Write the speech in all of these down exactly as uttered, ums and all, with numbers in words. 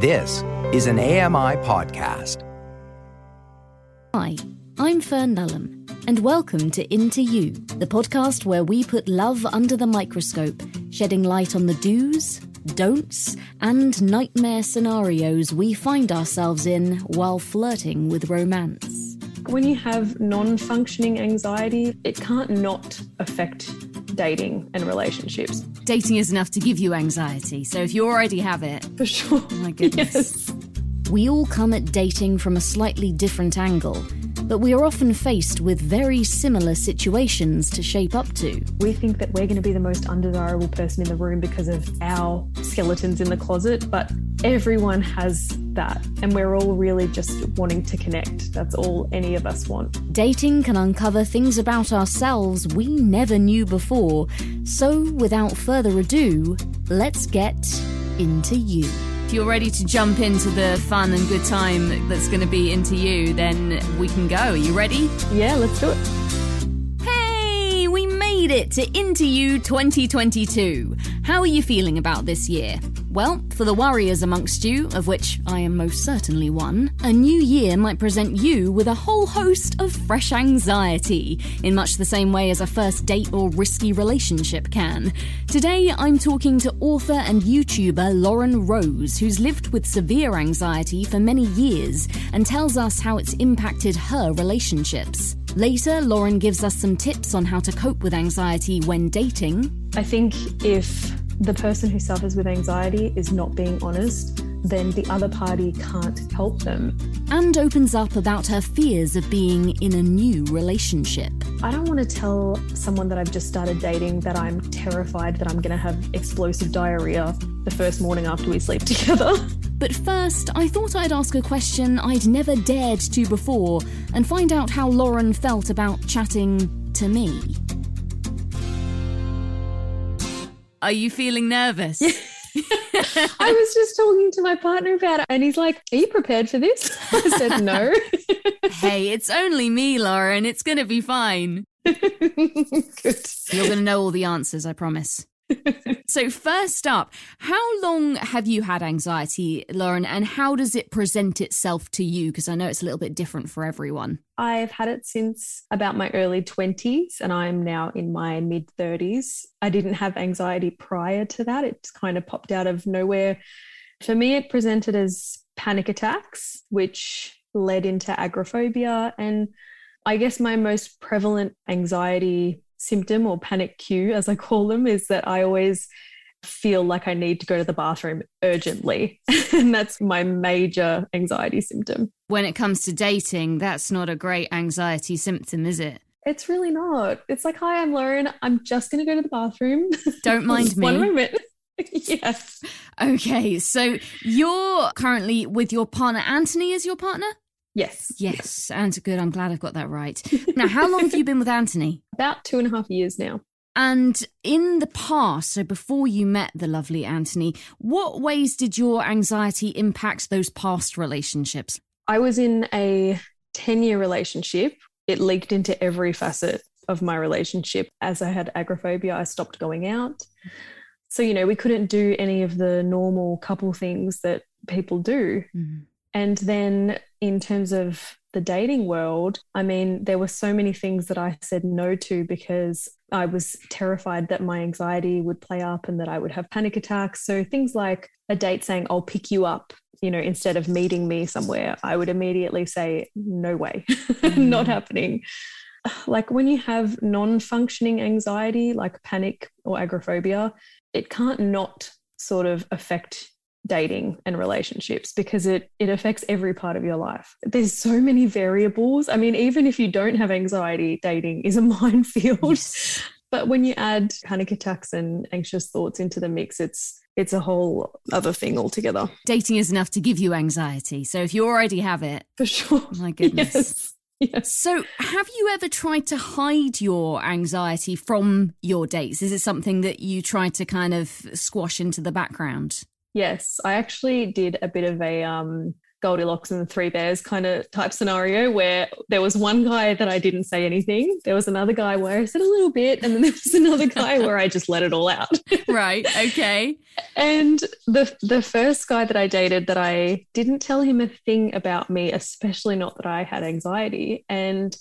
This is an A M I podcast. Hi, I'm Fern Lullum, and welcome to Into You, the podcast where we put love under the microscope, shedding light on the do's, don'ts, and nightmare scenarios we find ourselves in while flirting with romance. When you have non-functioning anxiety, it can't not affect dating and relationships. Dating is enough to give you anxiety, so if you already have it... For sure. Oh my goodness. Yes. We all come at dating from a slightly different angle, but we are often faced with very similar situations to shape up to. We think that we're going to be the most undesirable person in the room because of our skeletons in the closet, but everyone has that, and we're all really just wanting to connect. That's all any of us want. Dating can uncover things about ourselves we never knew before. So, without further ado, let's get into you. If you're ready to jump into the fun and good time that's going to be Into You, then we can go. Are you ready? Yeah, let's do it. Hey, we made it to Into You twenty twenty-two. How are you feeling about this year? Well, for the warriors amongst you, of which I am most certainly one, a new year might present you with a whole host of fresh anxiety, in much the same way as a first date or risky relationship can. Today, I'm talking to author and YouTuber Lauren Rose, who's lived with severe anxiety for many years and tells us how it's impacted her relationships. Later, Lauren gives us some tips on how to cope with anxiety when dating. I think if... the person who suffers with anxiety is not being honest, then the other party can't help them. And opens up about her fears of being in a new relationship. I don't want to tell someone that I've just started dating that I'm terrified that I'm going to have explosive diarrhea the first morning after we sleep together. But first, I thought I'd ask a question I'd never dared to before and find out how Lauren felt about chatting to me. Are you feeling nervous? I was just talking to my partner about it and he's like, are you prepared for this? I said, no. Hey, it's only me, Lauren. It's going to be fine. Good. You're going to know all the answers, I promise. So first up, how long have you had anxiety, Lauren, and how does it present itself to you? Because I know it's a little bit different for everyone. I've had it since about my early twenties and I'm now in my mid-thirties. I didn't have anxiety prior to that. It just kind of popped out of nowhere. For me, it presented as panic attacks, which led into agoraphobia. And I guess my most prevalent anxiety symptom or panic cue, as I call them, is that I always feel like I need to go to the bathroom urgently. And that's my major anxiety symptom. When it comes to dating, that's not a great anxiety symptom, is it? It's really not. It's like, hi, I'm Lauren. I'm just going to go to the bathroom. Don't mind me. One moment. Yes. Okay. So you're currently with your partner. Anthony is your partner? Yes. Yes. And good. I'm glad I've got that right. Now, how long have you been with Anthony? About two and a half years now. And in the past, so before you met the lovely Anthony, what ways did your anxiety impact those past relationships? I was in a ten-year relationship. It leaked into every facet of my relationship. As I had agoraphobia, I stopped going out. So, you know, we couldn't do any of the normal couple things that people do. Mm-hmm. And then in terms of the dating world, I mean, there were so many things that I said no to because I was terrified that my anxiety would play up and that I would have panic attacks. So things like a date saying, I'll pick you up, you know, instead of meeting me somewhere, I would immediately say, no way, mm-hmm. Not happening. Like when you have non-functioning anxiety, like panic or agoraphobia, it can't not sort of affect dating and relationships because it it affects every part of your life. There's so many variables. I mean, even if you don't have anxiety, dating is a minefield. Yes. But when you add panic attacks and anxious thoughts into the mix, it's it's a whole other thing altogether. Dating is enough to give you anxiety. So if you already have it. For sure. Oh my goodness. Yes. Yes. So have you ever tried to hide your anxiety from your dates? Is it something that you try to kind of squash into the background? Yes, I actually did a bit of a um, Goldilocks and the Three Bears kind of type scenario where there was one guy that I didn't say anything. There was another guy where I said a little bit, and then there was another guy where I just let it all out. Right. Okay. And the the first guy that I dated, that I didn't tell him a thing about me, especially not that I had anxiety. And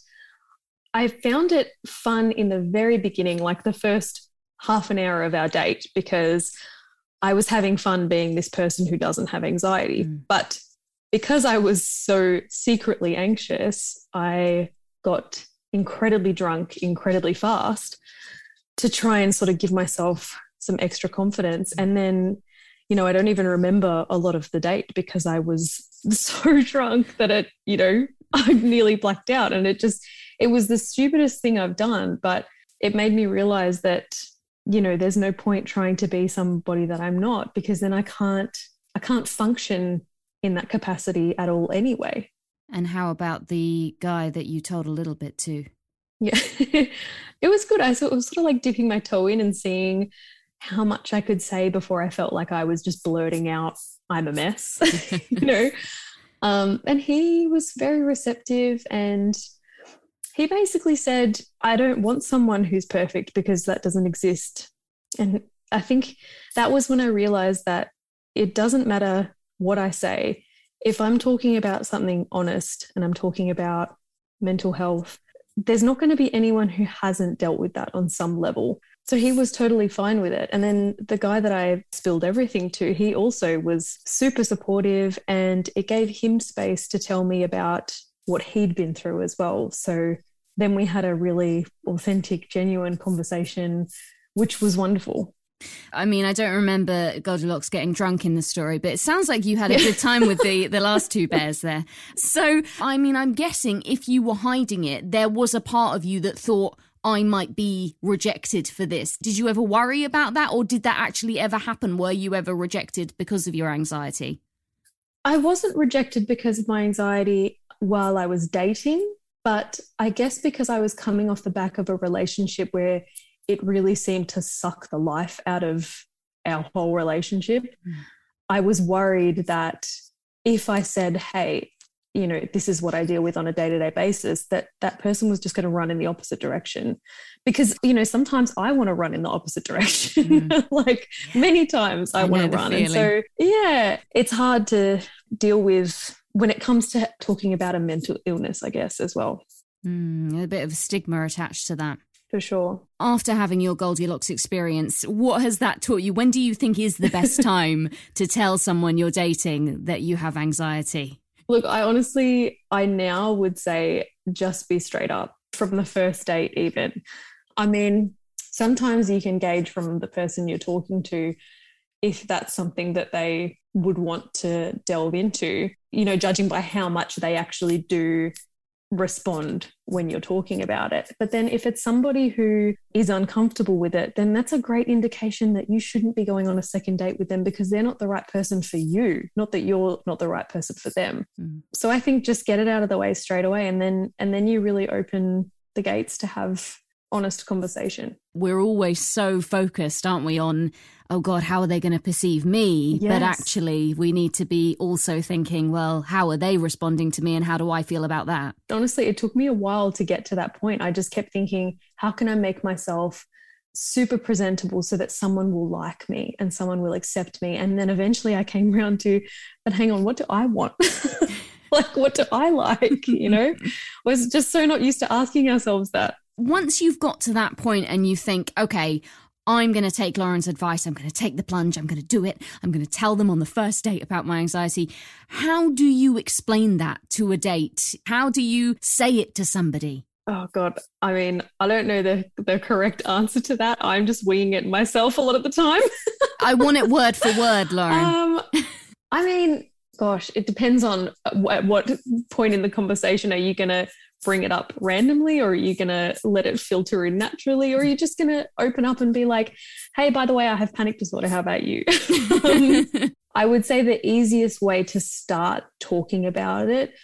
I found it fun in the very beginning, like the first half an hour of our date, because I was having fun being this person who doesn't have anxiety. Mm. But because I was so secretly anxious, I got incredibly drunk, incredibly fast, to try and sort of give myself some extra confidence. And then, you know, I don't even remember a lot of the date because I was so drunk that it, you know, I nearly blacked out. And it just, it was the stupidest thing I've done, but it made me realize that, you know, there's no point trying to be somebody that I'm not, because then I can't, I can't function in that capacity at all anyway. And how about the guy that you told a little bit to? Yeah, it was good. I sort of, it was sort of like dipping my toe in and seeing how much I could say before I felt like I was just blurting out, I'm a mess, you know? Um, and he was very receptive, and he basically said, I don't want someone who's perfect because that doesn't exist. And I think that was when I realized that it doesn't matter what I say. If I'm talking about something honest and I'm talking about mental health, there's not going to be anyone who hasn't dealt with that on some level. So he was totally fine with it. And then the guy that I spilled everything to, he also was super supportive, and it gave him space to tell me about what he'd been through as well. So then we had a really authentic, genuine conversation, which was wonderful. I mean, I don't remember Goldilocks getting drunk in the story, but it sounds like you had a good time with the, the last two bears there. So, I mean, I'm guessing if you were hiding it, there was a part of you that thought, I might be rejected for this. Did you ever worry about that, or did that actually ever happen? Were you ever rejected because of your anxiety? I wasn't rejected because of my anxiety while I was dating, but I guess because I was coming off the back of a relationship where it really seemed to suck the life out of our whole relationship. Mm. I was worried that if I said, hey, you know, this is what I deal with on a day-to-day basis, that that person was just going to run in the opposite direction. Because, you know, sometimes I want to run in the opposite direction. Mm. Like yeah. many times I, I want to run. Feeling. And so, yeah, it's hard to deal with when it comes to talking about a mental illness, I guess, as well. Mm, a bit of a stigma attached to that. For sure. After having your Goldilocks experience, what has that taught you? When do you think is the best time to tell someone you're dating that you have anxiety? Look, I honestly, I now would say just be straight up from the first date even. I mean, sometimes you can gauge from the person you're talking to if that's something that they would want to delve into, you know, judging by how much they actually do respond when you're talking about it. But then if it's somebody who is uncomfortable with it, then that's a great indication that you shouldn't be going on a second date with them, because they're not the right person for you, not that you're not the right person for them. Mm. So I think just get it out of the way straight away, and then and then you really open the gates to have honest conversation. We're always so focused, aren't we, on, oh God, how are they going to perceive me? Yes. But actually we need to be also thinking, well, how are they responding to me, and how do I feel about that? Honestly, it took me a while to get to that point. I just kept thinking, how can I make myself super presentable so that someone will like me and someone will accept me? And then eventually I came round to, but hang on, what do I want? Like, what do I like? You know, was just so not used to asking ourselves that. Once you've got to that point and you think, okay, I'm going to take Lauren's advice, I'm going to take the plunge, I'm going to do it, I'm going to tell them on the first date about my anxiety, how do you explain that to a date? How do you say it to somebody? Oh, God. I mean, I don't know the, the correct answer to that. I'm just winging it myself a lot of the time. I want it word for word, Lauren. Um, I mean, gosh, it depends on at what point in the conversation are you going to bring it up randomly, or are you going to let it filter in naturally, or are you just going to open up and be like, hey, by the way, I have panic disorder, how about you? um, I would say the easiest way to start talking about it,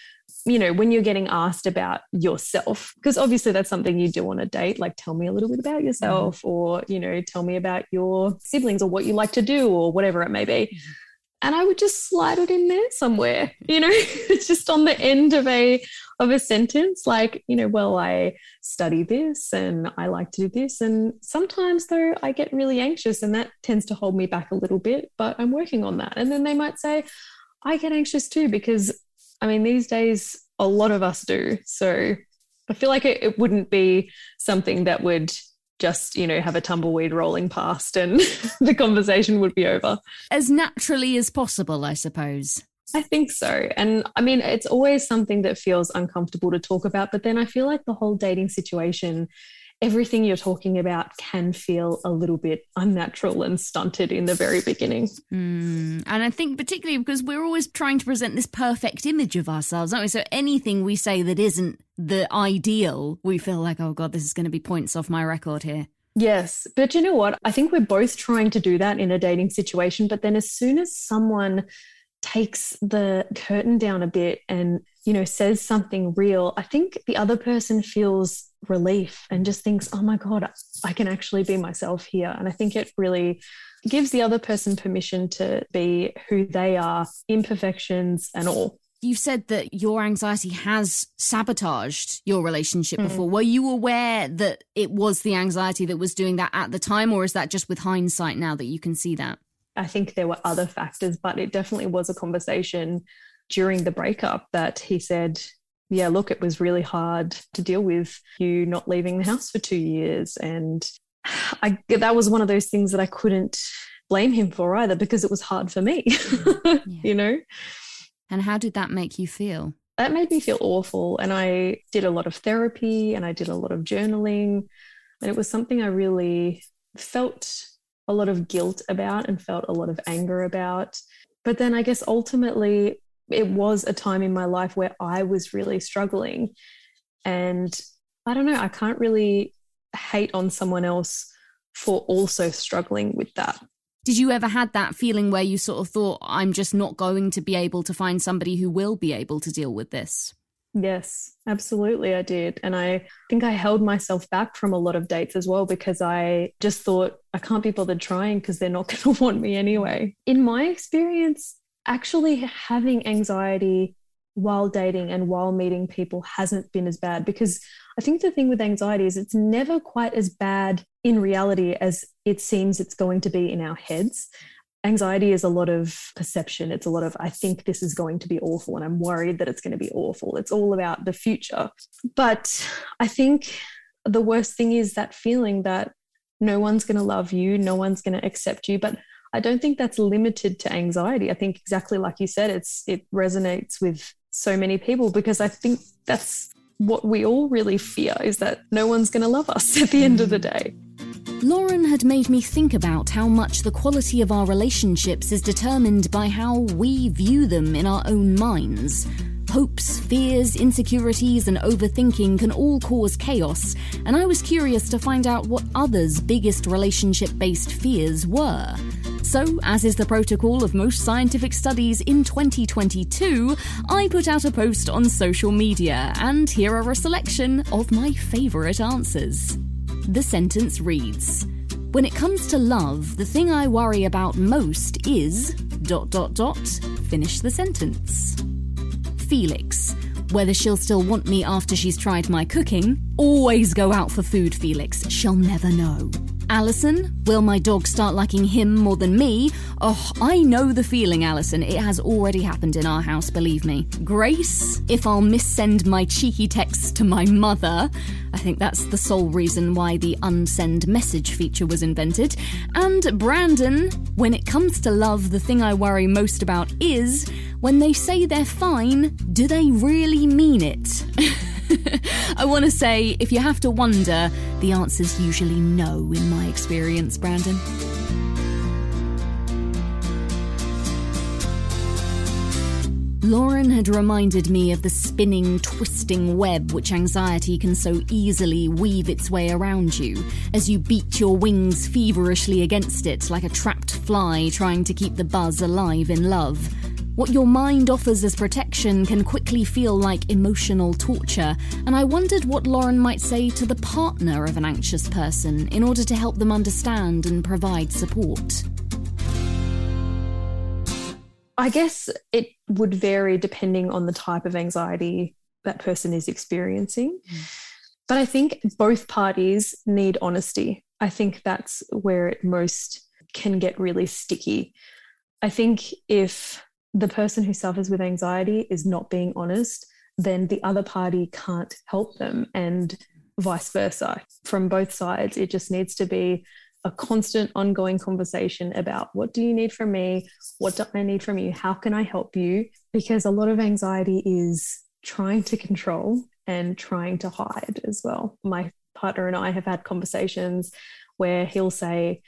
you know, when you're getting asked about yourself, because obviously that's something you do on a date, like tell me a little bit about yourself, or, you know, tell me about your siblings, or what you like to do, or whatever it may be. and I would just slide it in there somewhere, you know, it's just on the end of a of a sentence, like, you know, well, I study this and I like to do this. And sometimes though I get really anxious and that tends to hold me back a little bit, but I'm working on that. And then they might say, I get anxious too, because I mean, these days a lot of us do. So I feel like it, it wouldn't be something that would just, you know, have a tumbleweed rolling past and the conversation would be over. As naturally as possible, I suppose. I think so. And I mean, it's always something that feels uncomfortable to talk about, but then I feel like the whole dating situation, everything you're talking about can feel a little bit unnatural and stunted in the very beginning. Mm. And I think particularly because we're always trying to present this perfect image of ourselves, aren't we? So anything we say that isn't the ideal, we feel like, oh God, this is going to be points off my record here. Yes. But you know what? I think we're both trying to do that in a dating situation. But then as soon as someone takes the curtain down a bit and, you know, says something real, I think the other person feels relief and just thinks, oh my God, I can actually be myself here. And I think it really gives the other person permission to be who they are, imperfections and all. You said that your anxiety has sabotaged your relationship mm. before. Were you aware that it was the anxiety that was doing that at the time, or is that just with hindsight now that you can see that? I think there were other factors, but it definitely was a conversation during the breakup that he said, yeah, look, it was really hard to deal with you not leaving the house for two years. And I, that was one of those things that I couldn't blame him for either, because it was hard for me, yeah. you know. And how did that make you feel? That made me feel awful. And I did a lot of therapy and I did a lot of journaling. And it was something I really felt a lot of guilt about and felt a lot of anger about. But then I guess ultimately it was a time in my life where I was really struggling. And I don't know, I can't really hate on someone else for also struggling with that. Did you ever had that feeling where you sort of thought, I'm just not going to be able to find somebody who will be able to deal with this? Yes, absolutely I did. And I think I held myself back from a lot of dates as well, because I just thought I can't be bothered trying because they're not going to want me anyway. In my experience, actually having anxiety while dating and while meeting people hasn't been as bad, because I think the thing with anxiety is it's never quite as bad in reality as it seems it's going to be in our heads. Anxiety is a lot of perception. It's a lot of, I think this is going to be awful and I'm worried that it's going to be awful. It's all about the future. But I think the worst thing is that feeling that no one's going to love you, no one's going to accept you. But I don't think that's limited to anxiety. I think exactly like you said, it's it resonates with so many people, because I think that's what we all really fear, is that no one's going to love us at the end of the day. Lauren had made me think about how much the quality of our relationships is determined by how we view them in our own minds. Hopes, fears, insecurities, and overthinking can all cause chaos, and I was curious to find out what others' biggest relationship-based fears were. So, as is the protocol of most scientific studies in twenty twenty-two, I put out a post on social media, and here are a selection of my favourite answers. The sentence reads, when it comes to love, the thing I worry about most is... dot dot dot, finish the sentence. Felix, whether she'll still want me after she's tried my cooking. Always go out for food, Felix. She'll never know. Alison, will my dog start liking him more than me? Oh, I know the feeling, Alison. It has already happened in our house, believe me. Grace, if I'll missend my cheeky texts to my mother. I think that's the sole reason why the unsend message feature was invented. And Brandon, when it comes to love, the thing I worry most about is, when they say they're fine, do they really mean it? I want to say, if you have to wonder, the answer's usually no in my experience, Brandon. Lauren had reminded me of the spinning, twisting web which anxiety can so easily weave its way around you, as you beat your wings feverishly against it like a trapped fly trying to keep the buzz alive in love. What your mind offers as protection can quickly feel like emotional torture, and I wondered what Lauren might say to the partner of an anxious person in order to help them understand and provide support. I guess it would vary depending on the type of anxiety that person is experiencing. Mm. But I think both parties need honesty. I think that's where it most can get really sticky. I think if the person who suffers with anxiety is not being honest, then the other party can't help them, and vice versa. From both sides, it just needs to be a constant ongoing conversation about, what do you need from me? What do I need from you? How can I help you? Because a lot of anxiety is trying to control and trying to hide as well. My partner and I have had conversations where he'll say,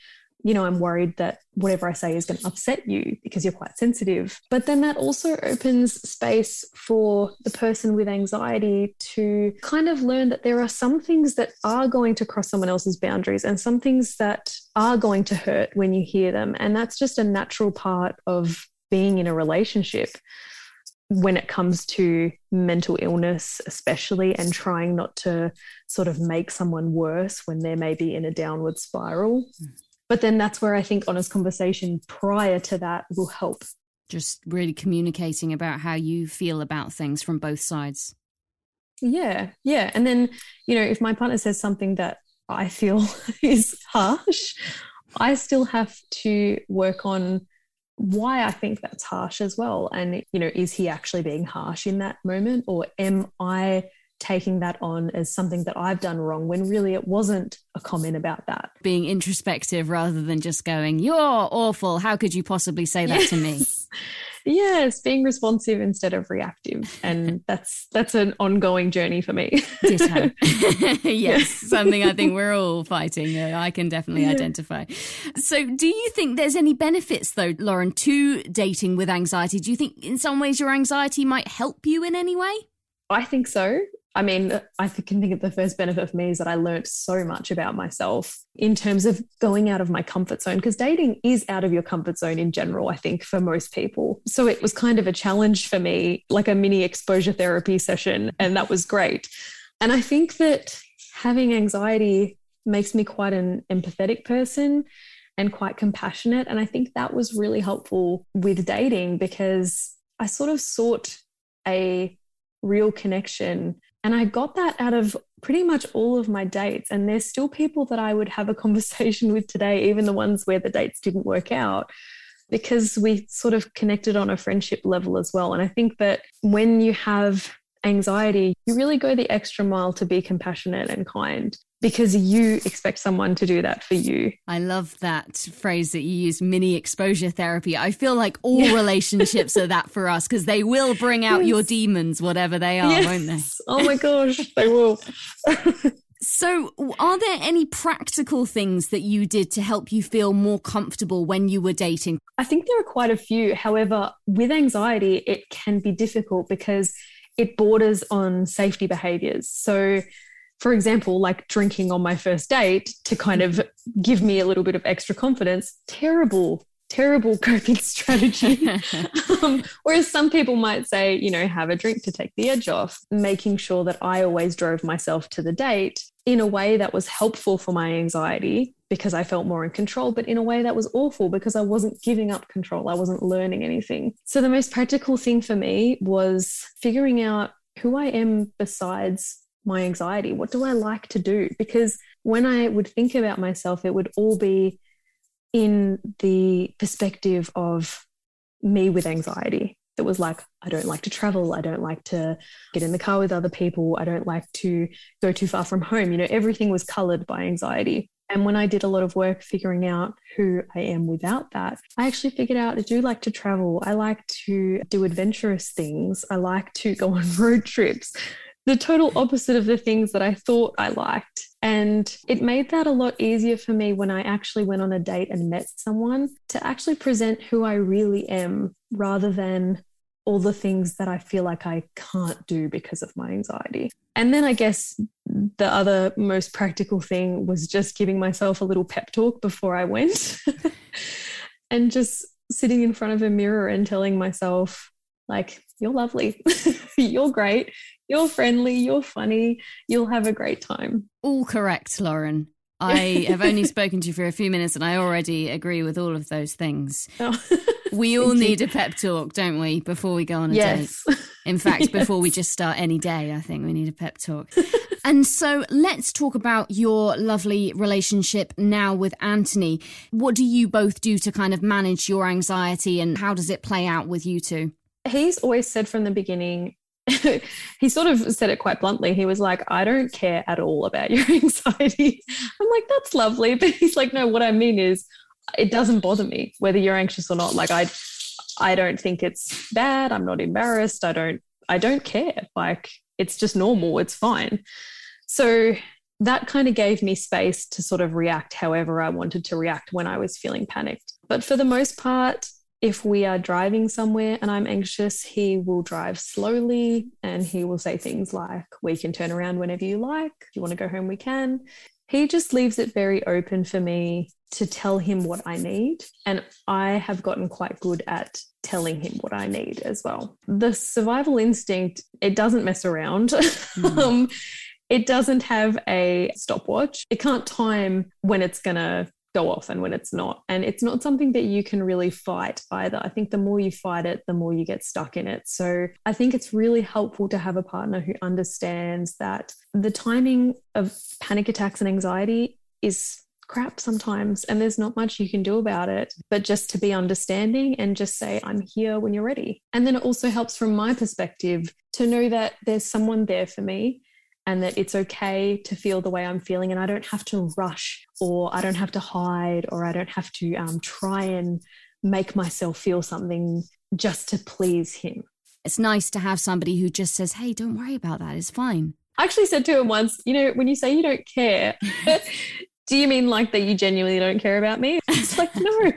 you know, I'm worried that whatever I say is going to upset you because you're quite sensitive. But then that also opens space for the person with anxiety to kind of learn that there are some things that are going to cross someone else's boundaries and some things that are going to hurt when you hear them. And that's just a natural part of being in a relationship when it comes to mental illness especially, and trying not to sort of make someone worse when they're maybe in a downward spiral. Mm. But then that's where I think honest conversation prior to that will help. Just really communicating about how you feel about things from both sides. Yeah, yeah. And then, you know, if my partner says something that I feel is harsh, I still have to work on why I think that's harsh as well. And, you know, is he actually being harsh in that moment, or am I taking that on as something that I've done wrong when really it wasn't a comment about that? Being introspective rather than just going, you're awful, how could you possibly say that yes. to me? Yes, being responsive instead of reactive. And that's that's an ongoing journey for me. Ditto. Yes, something I think we're all fighting. I can definitely yeah. identify. So do you think there's any benefits though, Lauren, to dating with anxiety? Do you think in some ways your anxiety might help you in any way? I think so. I mean, I can think of the first benefit for me is that I learned so much about myself in terms of going out of my comfort zone, because dating is out of your comfort zone in general, I think, for most people. So it was kind of a challenge for me, like a mini exposure therapy session, and that was great. And I think that having anxiety makes me quite an empathetic person and quite compassionate. And I think that was really helpful with dating, because I sort of sought a real connection. And I got that out of pretty much all of my dates. And there's still people that I would have a conversation with today, even the ones where the dates didn't work out, because we sort of connected on a friendship level as well. And I think that when you have anxiety, you really go the extra mile to be compassionate and kind, because you expect someone to do that for you. I love that phrase that you use, mini exposure therapy. I feel like all yeah. relationships are that for us, because they will bring out yes. your demons, whatever they are, yes. won't they? Oh my gosh, they will. So are there any practical things that you did to help you feel more comfortable when you were dating? I think there are quite a few. However, with anxiety, it can be difficult because it borders on safety behaviours. So for example, like drinking on my first date to kind of give me a little bit of extra confidence, terrible, terrible coping strategy. um, whereas some people might say, you know, have a drink to take the edge off, making sure that I always drove myself to the date in a way that was helpful for my anxiety because I felt more in control, but in a way that was awful because I wasn't giving up control. I wasn't learning anything. So the most practical thing for me was figuring out who I am besides my anxiety. What do I like to do? Because when I would think about myself, it would all be in the perspective of me with anxiety. It was like, I don't like to travel. I don't like to get in the car with other people. I don't like to go too far from home. You know, everything was coloured by anxiety. And when I did a lot of work figuring out who I am without that, I actually figured out I do like to travel. I like to do adventurous things. I like to go on road trips. The total opposite of the things that I thought I liked. And it made that a lot easier for me when I actually went on a date and met someone to actually present who I really am rather than all the things that I feel like I can't do because of my anxiety. And then I guess the other most practical thing was just giving myself a little pep talk before I went and just sitting in front of a mirror and telling myself, like, you're lovely, you're great, you're friendly, you're funny, you'll have a great time. All correct, Lauren. I have only spoken to you for a few minutes and I already agree with all of those things. Oh. We all need a pep talk, don't we, before we go on a yes. date. In fact, yes. before we just start any day, I think we need a pep talk. And so let's talk about your lovely relationship now with Anthony. What do you both do to kind of manage your anxiety and how does it play out with you two? He's always said from the beginning, he sort of said it quite bluntly. He was like, I don't care at all about your anxiety. I'm like, that's lovely. But he's like, no, what I mean is it doesn't bother me whether you're anxious or not. Like I, I don't think it's bad. I'm not embarrassed. I don't, I don't care. Like it's just normal. It's fine. So that kind of gave me space to sort of react however I wanted to react when I was feeling panicked. But for the most part, if we are driving somewhere and I'm anxious, he will drive slowly and he will say things like, we can turn around whenever you like. If you want to go home, we can. He just leaves it very open for me to tell him what I need. And I have gotten quite good at telling him what I need as well. The survival instinct, it doesn't mess around. Mm. um, it doesn't have a stopwatch. It can't time when it's going to go off and when it's not. And it's not something that you can really fight either. I think the more you fight it, the more you get stuck in it. So I think it's really helpful to have a partner who understands that the timing of panic attacks and anxiety is crap sometimes and there's not much you can do about it, but just to be understanding and just say, I'm here when you're ready. And then it also helps from my perspective to know that there's someone there for me and that it's okay to feel the way I'm feeling and I don't have to rush or I don't have to hide or I don't have to um, try and make myself feel something just to please him. It's nice to have somebody who just says, hey, don't worry about that. It's fine. I actually said to him once, you know, when you say you don't care, do you mean like that you genuinely don't care about me? It's like, no.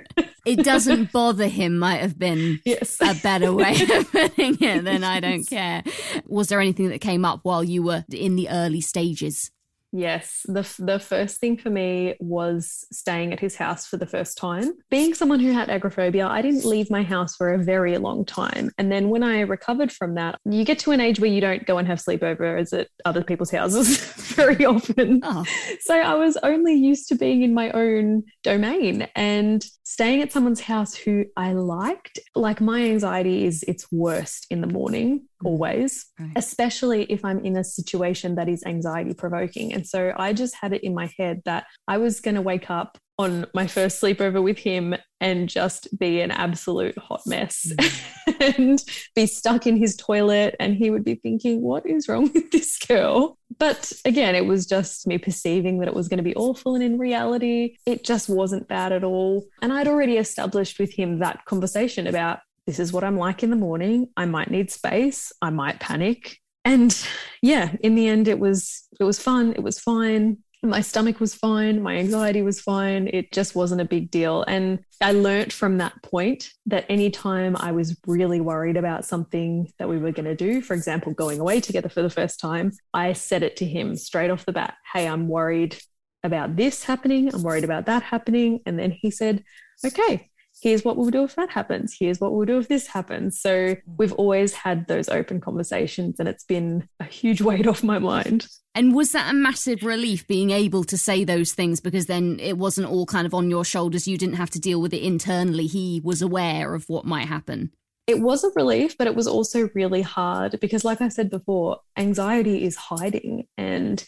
It doesn't bother him might have been yes. a better way of putting it than I don't care. Was there anything that came up while you were in the early stages? Yes. The the first thing for me was staying at his house for the first time. Being someone who had agoraphobia, I didn't leave my house for a very long time. And then when I recovered from that, you get to an age where you don't go and have sleepovers at other people's houses very often. Oh. So I was only used to being in my own domain and staying at someone's house who I liked. Like my anxiety is its worst in the morning, always, right. Especially if I'm in a situation that is anxiety provoking. And so I just had it in my head that I was going to wake up on my first sleepover with him and just be an absolute hot mess mm. and be stuck in his toilet. And he would be thinking, what is wrong with this girl? But again, it was just me perceiving that it was going to be awful. And in reality, it just wasn't bad at all. And I'd already established with him that conversation about this is what I'm like in the morning. I might need space. I might panic. And yeah, in the end, it was, it was fun. It was fine. My stomach was fine. My anxiety was fine. It just wasn't a big deal. And I learnt from that point that anytime I was really worried about something that we were going to do, for example, going away together for the first time, I said it to him straight off the bat. Hey, I'm worried about this happening. I'm worried about that happening. And then he said, okay, here's what we'll do if that happens. Here's what we'll do if this happens. So we've always had those open conversations and it's been a huge weight off my mind. And was that a massive relief being able to say those things because then it wasn't all kind of on your shoulders? You didn't have to deal with it internally. He was aware of what might happen. It was a relief, but it was also really hard because like I said before, anxiety is hiding. And,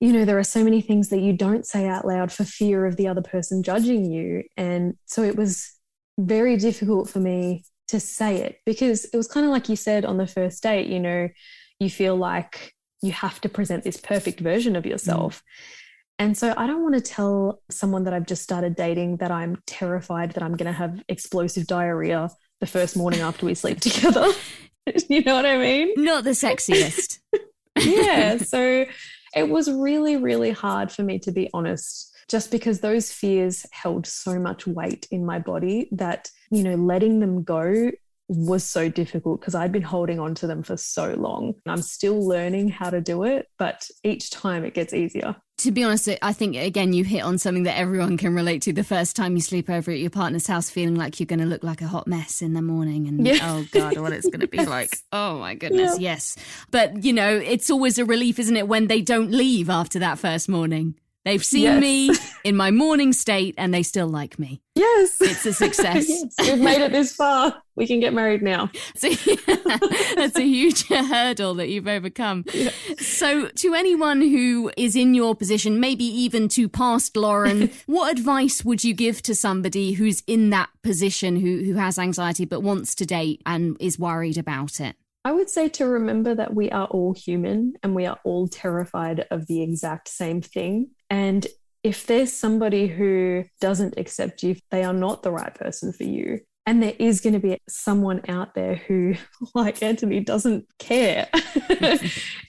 you know, there are so many things that you don't say out loud for fear of the other person judging you. And so it was very difficult for me to say it because it was kind of like you said on the first date, you know, you feel like you have to present this perfect version of yourself. And so I don't want to tell someone that I've just started dating that I'm terrified that I'm going to have explosive diarrhea the first morning after we sleep together. You know what I mean? Not the sexiest. Yeah. So it was really, really hard for me to be honest, just because those fears held so much weight in my body that, you know, letting them go was so difficult because I'd been holding on to them for so long. I'm still learning how to do it, but each time it gets easier. To be honest, I think, again, you hit on something that everyone can relate to. The first time you sleep over at your partner's house feeling like you're going to look like a hot mess in the morning and, yeah. oh, God, what it's going to be yes. like. Oh, my goodness, yeah. yes. But, you know, it's always a relief, isn't it, when they don't leave after that first morning. They've seen yes. me in my morning state and they still like me. Yes. It's a success. Yes. We've made it this far. We can get married now. So, yeah, that's a huge hurdle that you've overcome. Yeah. So to anyone who is in your position, maybe even to past Lauren, what advice would you give to somebody who's in that position, who, who has anxiety but wants to date and is worried about it? I would say to remember that we are all human and we are all terrified of the exact same thing. And if there's somebody who doesn't accept you, they are not the right person for you. And there is going to be someone out there who, like Anthony, doesn't care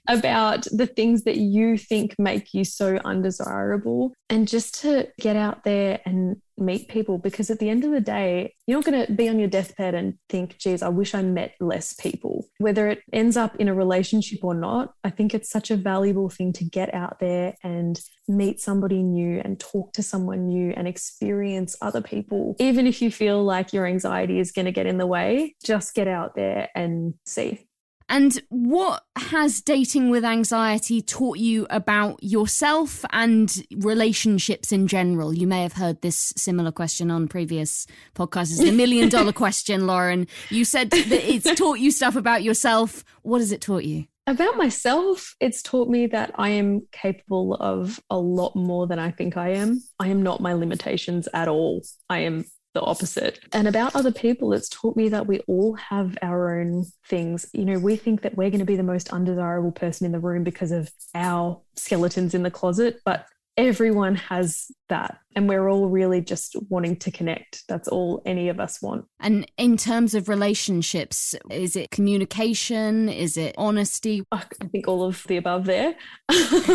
about the things that you think make you so undesirable. And just to get out there and meet people, because at the end of the day, you're not going to be on your deathbed and think, geez, I wish I met less people. Whether it ends up in a relationship or not, I think it's such a valuable thing to get out there and meet somebody new and talk to someone new and experience other people. Even if you feel like your anxiety is going to get in the way, just get out there and see. And what has dating with anxiety taught you about yourself and relationships in general? You may have heard this similar question on previous podcasts. It's the million dollar question, Lauren. You said that it's taught you stuff about yourself. What has it taught you? About myself, it's taught me that I am capable of a lot more than I think I am. I am not my limitations at all. I am the opposite. And about other people, it's taught me that we all have our own things. You know, we think that we're going to be the most undesirable person in the room because of our skeletons in the closet, but everyone has that. And we're all really just wanting to connect. That's all any of us want. And in terms of relationships, is it communication? Is it honesty? I think all of the above there.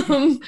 um,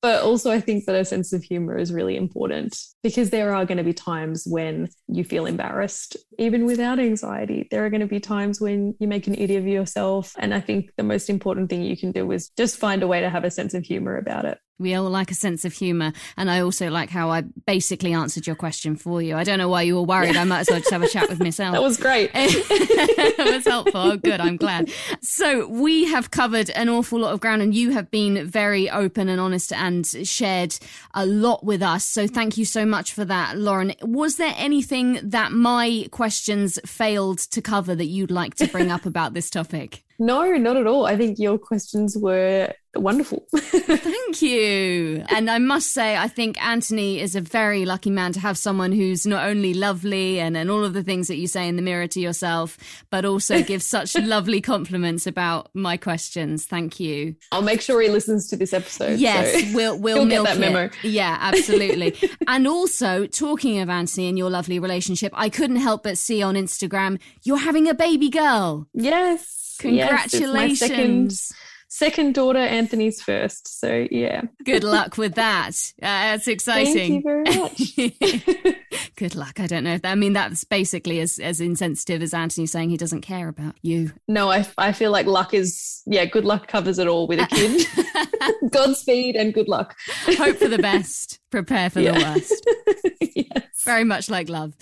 But also I think that a sense of humour is really important, because there are going to be times when you feel embarrassed, even without anxiety. There are going to be times when you make an idiot of yourself. And I think the most important thing you can do is just find a way to have a sense of humour about it. We all like a sense of humour. And I also like how I basically answered your question for you. I don't know why you were worried. I might as well just have a chat with myself. That was great. That was helpful. Oh, good. I'm glad. So we have covered an awful lot of ground, and you have been very open and honest and shared a lot with us. So thank you so much for that, Lauren. Was there anything that my questions failed to cover that you'd like to bring up about this topic? No, not at all. I think your questions were wonderful. Thank you. And I must say, I think Anthony is a very lucky man to have someone who's not only lovely and, and all of the things that you say in the mirror to yourself, but also gives such lovely compliments about my questions. Thank you. I'll make sure he listens to this episode. Yes, so we'll, we'll milk get that memo. It. Yeah, absolutely. And also, talking of Anthony and your lovely relationship, I couldn't help but see on Instagram, you're having a baby girl. Yes. Congratulations. Yes, it's my second, second daughter, Anthony's first. So, yeah. Good luck with that. Uh, that's exciting. Thank you very much. Good luck. I don't know if that, I mean, that's basically as, as insensitive as Anthony saying he doesn't care about you. No, I, I feel like luck is, yeah, good luck covers it all with a kid. Godspeed and good luck. Hope for the best. Prepare for yeah. the worst. Yes. Very much like love.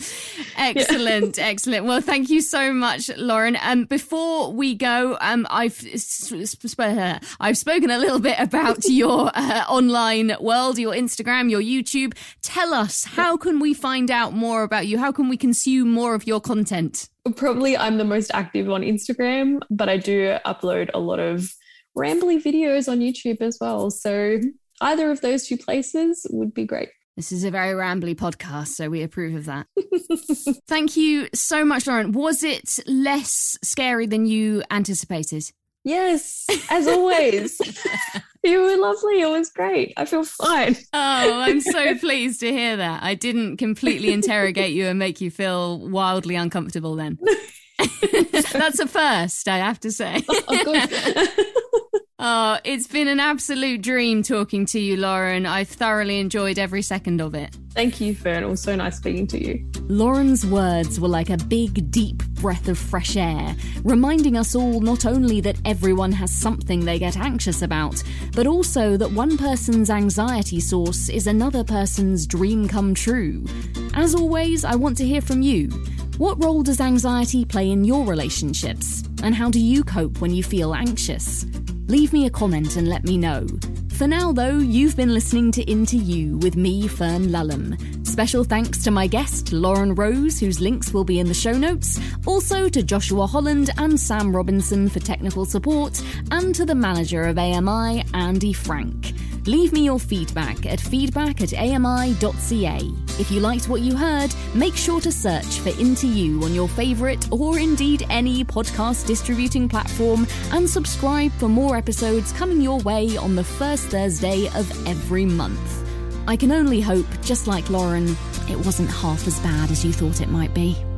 Excellent, yeah. excellent. Well, thank you so much, Lauren. Um, before we go, um, I've sp- I've spoken a little bit about your uh, online world, your Instagram, your YouTube. Tell us, how can we find out more about you? How can we consume more of your content? Probably I'm the most active on Instagram, but I do upload a lot of rambly videos on YouTube as well. So either of those two places would be great. This is a very rambly podcast, so we approve of that. Thank you so much, Lauren. Was it less scary than you anticipated? Yes, as always. You were lovely. It was great. I feel fine. Oh, I'm so pleased to hear that. I didn't completely interrogate you and make you feel wildly uncomfortable then. That's a first, I have to say. Oh, good. Oh, it's been an absolute dream talking to you, Lauren. I've thoroughly enjoyed every second of it. Thank you, Fern. It was so nice speaking to you. Lauren's words were like a big, deep breath of fresh air, reminding us all not only that everyone has something they get anxious about, but also that one person's anxiety source is another person's dream come true. As always, I want to hear from you. What role does anxiety play in your relationships? And how do you cope when you feel anxious? Leave me a comment and let me know. For now, though, you've been listening to Into You with me, Fern Lullum. Special thanks to my guest, Lauren Rose, whose links will be in the show notes, also to Joshua Holland and Sam Robinson for technical support, and to the manager of A M I, Andy Frank. Leave me your feedback at feedback at ami.ca. If you liked what you heard, make sure to search for Into You on your favourite or indeed any podcast distributing platform and subscribe for more episodes coming your way on the first Thursday of every month. I can only hope, just like Lauren, it wasn't half as bad as you thought it might be.